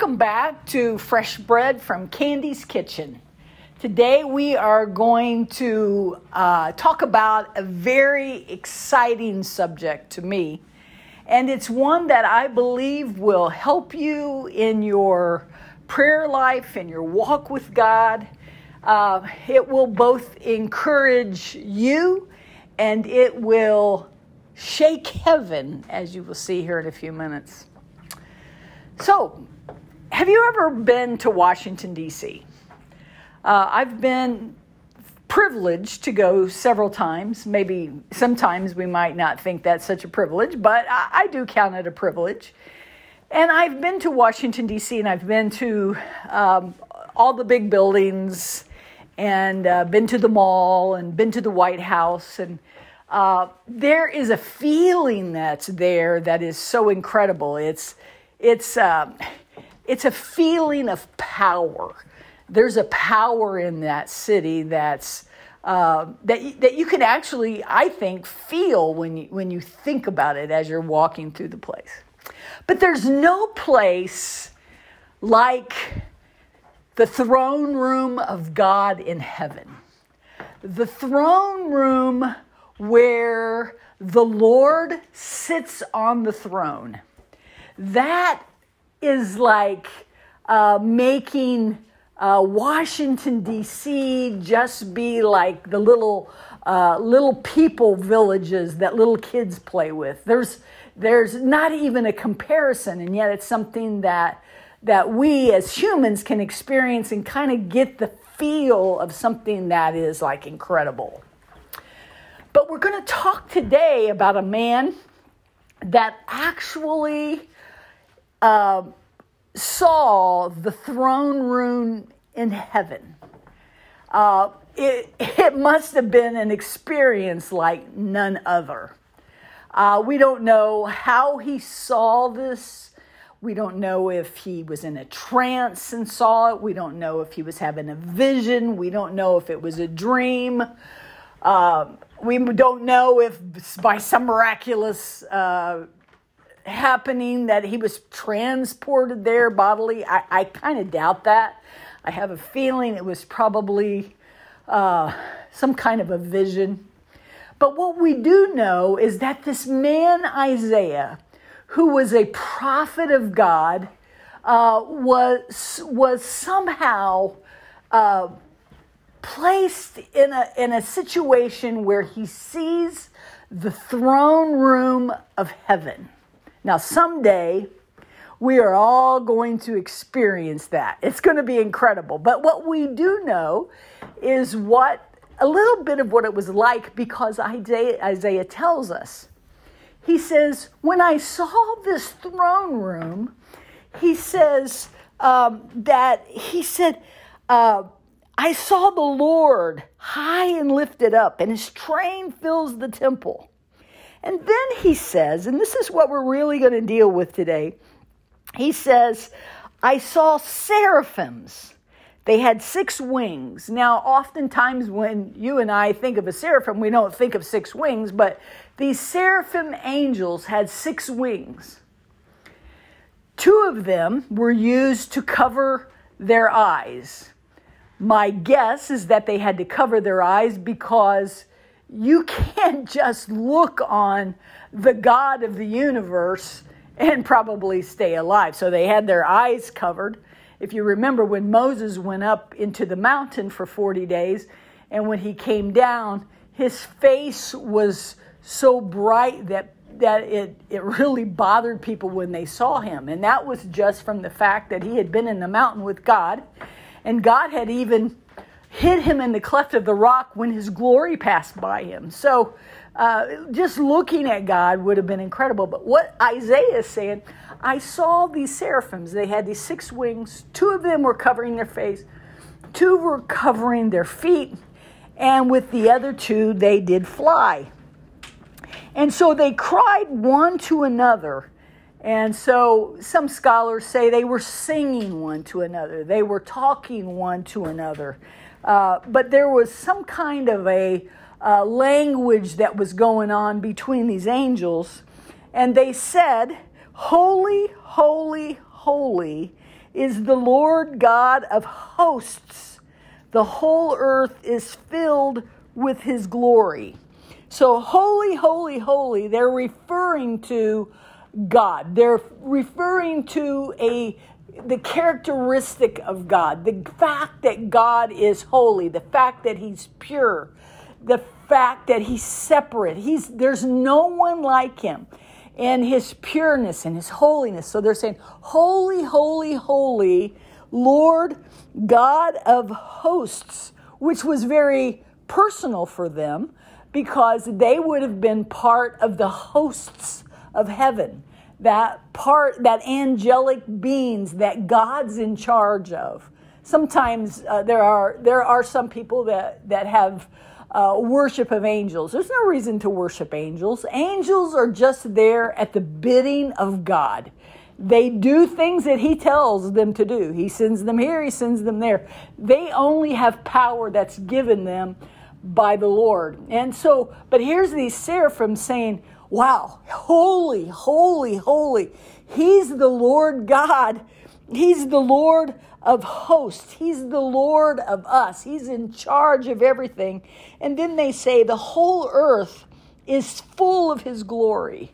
Welcome back to Fresh Bread from Candy's Kitchen. Today we are going to talk about a very exciting subject to me. And it's one that I believe will help you in your prayer life, in your walk with God. It will both encourage you and it will shake heaven, as you will see here in a few minutes. So, have you ever been to Washington, D.C.? I've been privileged to go several times. Maybe sometimes we might not think that's such a privilege, but I do count it a privilege. And I've been to Washington, D.C., and I've been to all the big buildings, and been to the mall, and been to the White House. And there is a feeling that's there that is so incredible. It's a feeling of power. There's a power in that city that's that you can actually, I think, feel when you think about it as you're walking through the place. But there's no place like the throne room of God in heaven. The throne room where the Lord sits on the throne. That is like making Washington, D.C. just be like the little people villages that little kids play with. There's not even a comparison, and yet it's something that we as humans can experience and kind of get the feel of something that is like incredible. But we're going to talk today about a man that actually saw the throne room in heaven. It must have been an experience like none other. We don't know how he saw this. We don't know if he was in a trance and saw it. We don't know if he was having a vision. We don't know if it was a dream. We don't know if by some miraculous happening that he was transported there bodily. I kind of doubt that. I have a feeling it was probably some kind of a vision. But what we do know is that this man, Isaiah, who was a prophet of God, was somehow placed in a situation where he sees the throne room of heaven. Now, someday, we are all going to experience that. It's going to be incredible. But what we do know is a little bit of what it was like, because Isaiah tells us. He says, when I saw this throne room, he says I saw the Lord high and lifted up, and his train fills the temple. And then he says, and this is what we're really going to deal with today. He says, I saw seraphims. They had six wings. Now, oftentimes when you and I think of a seraphim, we don't think of six wings, but these seraphim angels had six wings. Two of them were used to cover their eyes. My guess is that they had to cover their eyes because you can't just look on the God of the universe and probably stay alive. So they had their eyes covered. If you remember when Moses went up into the mountain for 40 days, and when he came down, his face was so bright that it really bothered people when they saw him. And that was just from the fact that he had been in the mountain with God, and God had even hid him in the cleft of the rock when his glory passed by him. So just looking at God would have been incredible. But what Isaiah is saying, I saw these seraphims. They had these six wings. Two of them were covering their face. Two were covering their feet. And with the other two, they did fly. And so they cried one to another. And so some scholars say they were singing one to another. They were talking one to another. But there was some kind of a language that was going on between these angels. And they said, holy, holy, holy is the Lord God of hosts. The whole earth is filled with his glory. So holy, holy, holy, they're referring to God. They're referring to the characteristic of God, the fact that God is holy, the fact that he's pure, the fact that he's separate. There's no one like him, and his pureness and his holiness. So they're saying, holy, holy, holy, Lord God of hosts, which was very personal for them because they would have been part of the hosts of heaven. That angelic beings that God's in charge of. Sometimes there are some people that have worship of angels. There's no reason to worship angels. Angels are just there at the bidding of God. They do things that he tells them to do. He sends them here, he sends them there. They only have power that's given them by the Lord. And so, but here's these seraphim saying, wow, holy, holy, holy. He's the Lord God. He's the Lord of hosts. He's the Lord of us. He's in charge of everything. And then they say the whole earth is full of his glory.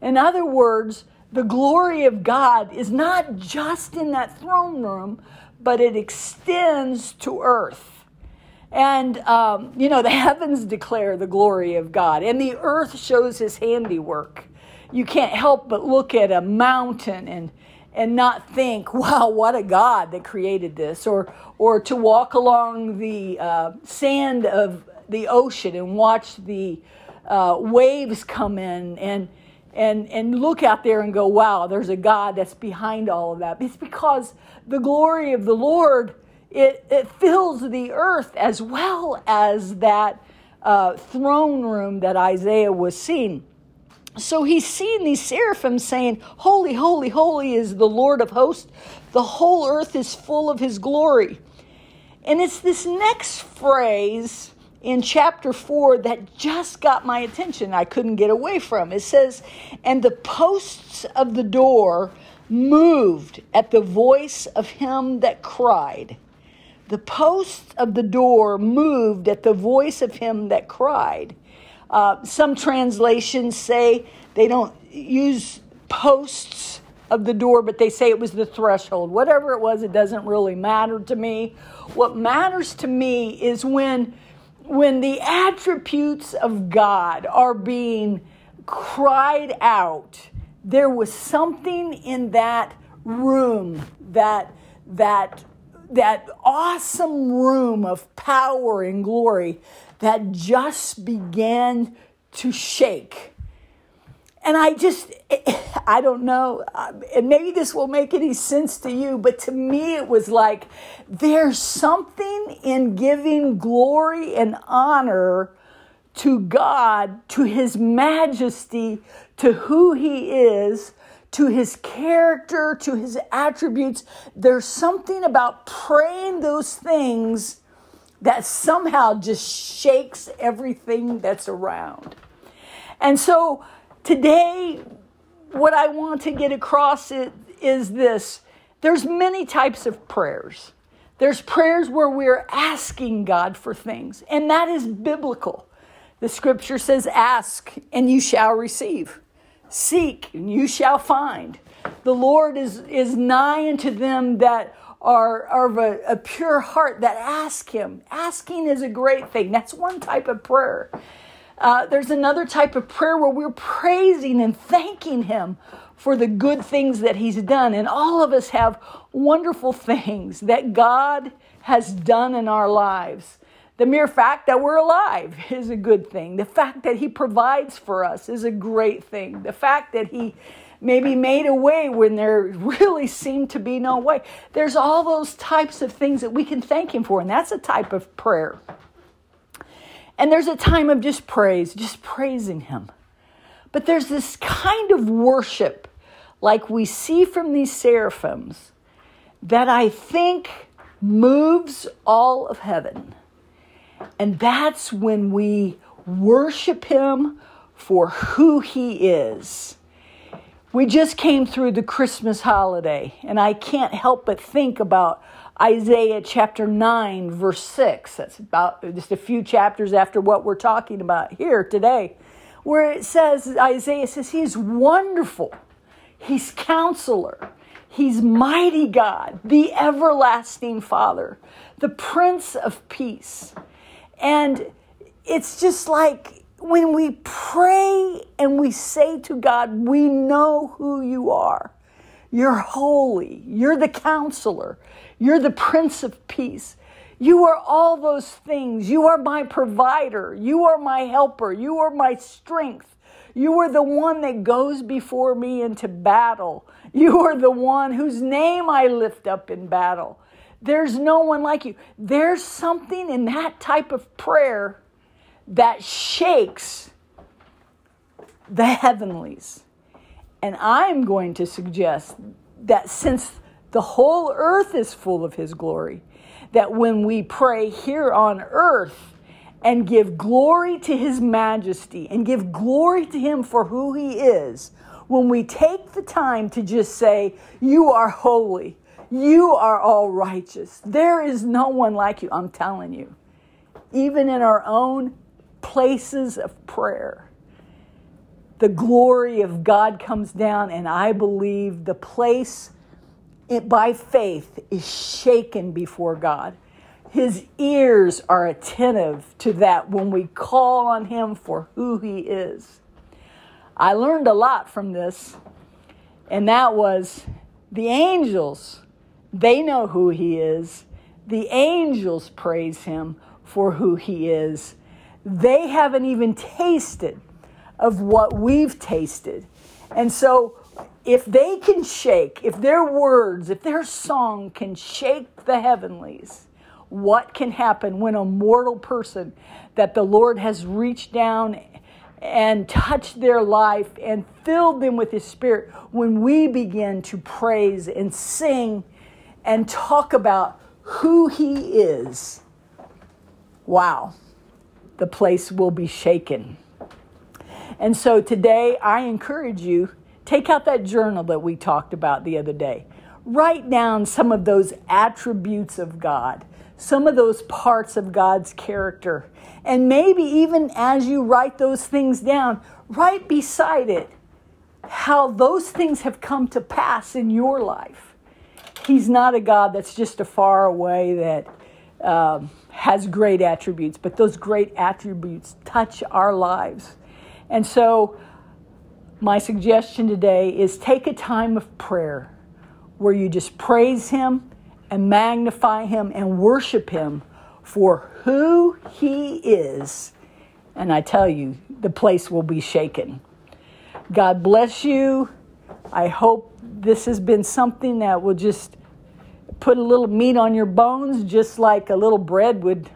In other words, the glory of God is not just in that throne room, but it extends to earth. And, the heavens declare the glory of God, and the earth shows his handiwork. You can't help but look at a mountain and not think, wow, what a God that created this. Or to walk along the sand of the ocean and watch the waves come in and look out there and go, wow, there's a God that's behind all of that. It's because the glory of the Lord, It fills the earth as well as that throne room that Isaiah was seeing. So he's seeing these seraphim saying, holy, holy, holy is the Lord of hosts. The whole earth is full of his glory. And it's this next phrase in chapter 4 that just got my attention. I couldn't get away from. It says, and the posts of the door moved at the voice of him that cried. The posts of the door moved at the voice of him that cried. Some translations say they don't use posts of the door, but they say it was the threshold. Whatever it was, it doesn't really matter to me. What matters to me is when the attributes of God are being cried out, there was something in that room, that awesome room of power and glory that just began to shake. And I don't know, and maybe this will make any sense to you, but to me it was like, there's something in giving glory and honor to God, to his majesty, to who he is, to his character, to his attributes. There's something about praying those things that somehow just shakes everything that's around. And so today, what I want to get across is this. There's many types of prayers. There's prayers where we're asking God for things, and that is biblical. The scripture says, ask and you shall receive. Seek and you shall find. The Lord is nigh unto them that are of a pure heart, that ask him. Asking is a great thing. That's one type of prayer. There's another type of prayer where we're praising and thanking him for the good things that he's done. And all of us have wonderful things that God has done in our lives. The mere fact that we're alive is a good thing. The fact that he provides for us is a great thing. The fact that he maybe made a way when there really seemed to be no way. There's all those types of things that we can thank him for, and that's a type of prayer. And there's a time of just praise, just praising him. But there's this kind of worship, like we see from these seraphims, that I think moves all of heaven. And that's when we worship him for who he is. We just came through the Christmas holiday, and I can't help but think about Isaiah chapter 9, verse 6. That's about just a few chapters after what we're talking about here today, where it says, Isaiah says, he's wonderful. He's counselor. He's mighty God, the everlasting Father, the Prince of Peace. And it's just like, when we pray and we say to God, we know who you are. You're holy. You're the counselor. You're the Prince of Peace. You are all those things. You are my provider. You are my helper. You are my strength. You are the one that goes before me into battle. You are the one whose name I lift up in battle. There's no one like you. There's something in that type of prayer that shakes the heavenlies. And I'm going to suggest that since the whole earth is full of his glory, that when we pray here on earth and give glory to his majesty and give glory to him for who he is, when we take the time to just say, you are holy, you are all righteous, there is no one like you, I'm telling you, even in our own places of prayer, the glory of God comes down, and I believe the place by faith is shaken before God. His ears are attentive to that when we call on him for who he is. I learned a lot from this, and that was the angels, they know who he is. The angels praise him for who he is. They haven't even tasted of what we've tasted. And so if they can shake, if their words, if their song can shake the heavenlies, what can happen when a mortal person that the Lord has reached down and touched their life and filled them with his spirit, when we begin to praise and sing and talk about who he is? Wow. The place will be shaken. And so today I encourage you, take out that journal that we talked about the other day. Write down some of those attributes of God, some of those parts of God's character. And maybe even as you write those things down, right beside it, how those things have come to pass in your life. He's not a God that's just a far away that has great attributes, but those great attributes touch our lives. And so my suggestion today is take a time of prayer where you just praise him and magnify him and worship him for who he is. And I tell you, the place will be shaken. God bless you. I hope this has been something that will just put a little meat on your bones, just like a little bread would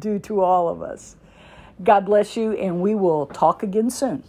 do to all of us. God bless you, and we will talk again soon.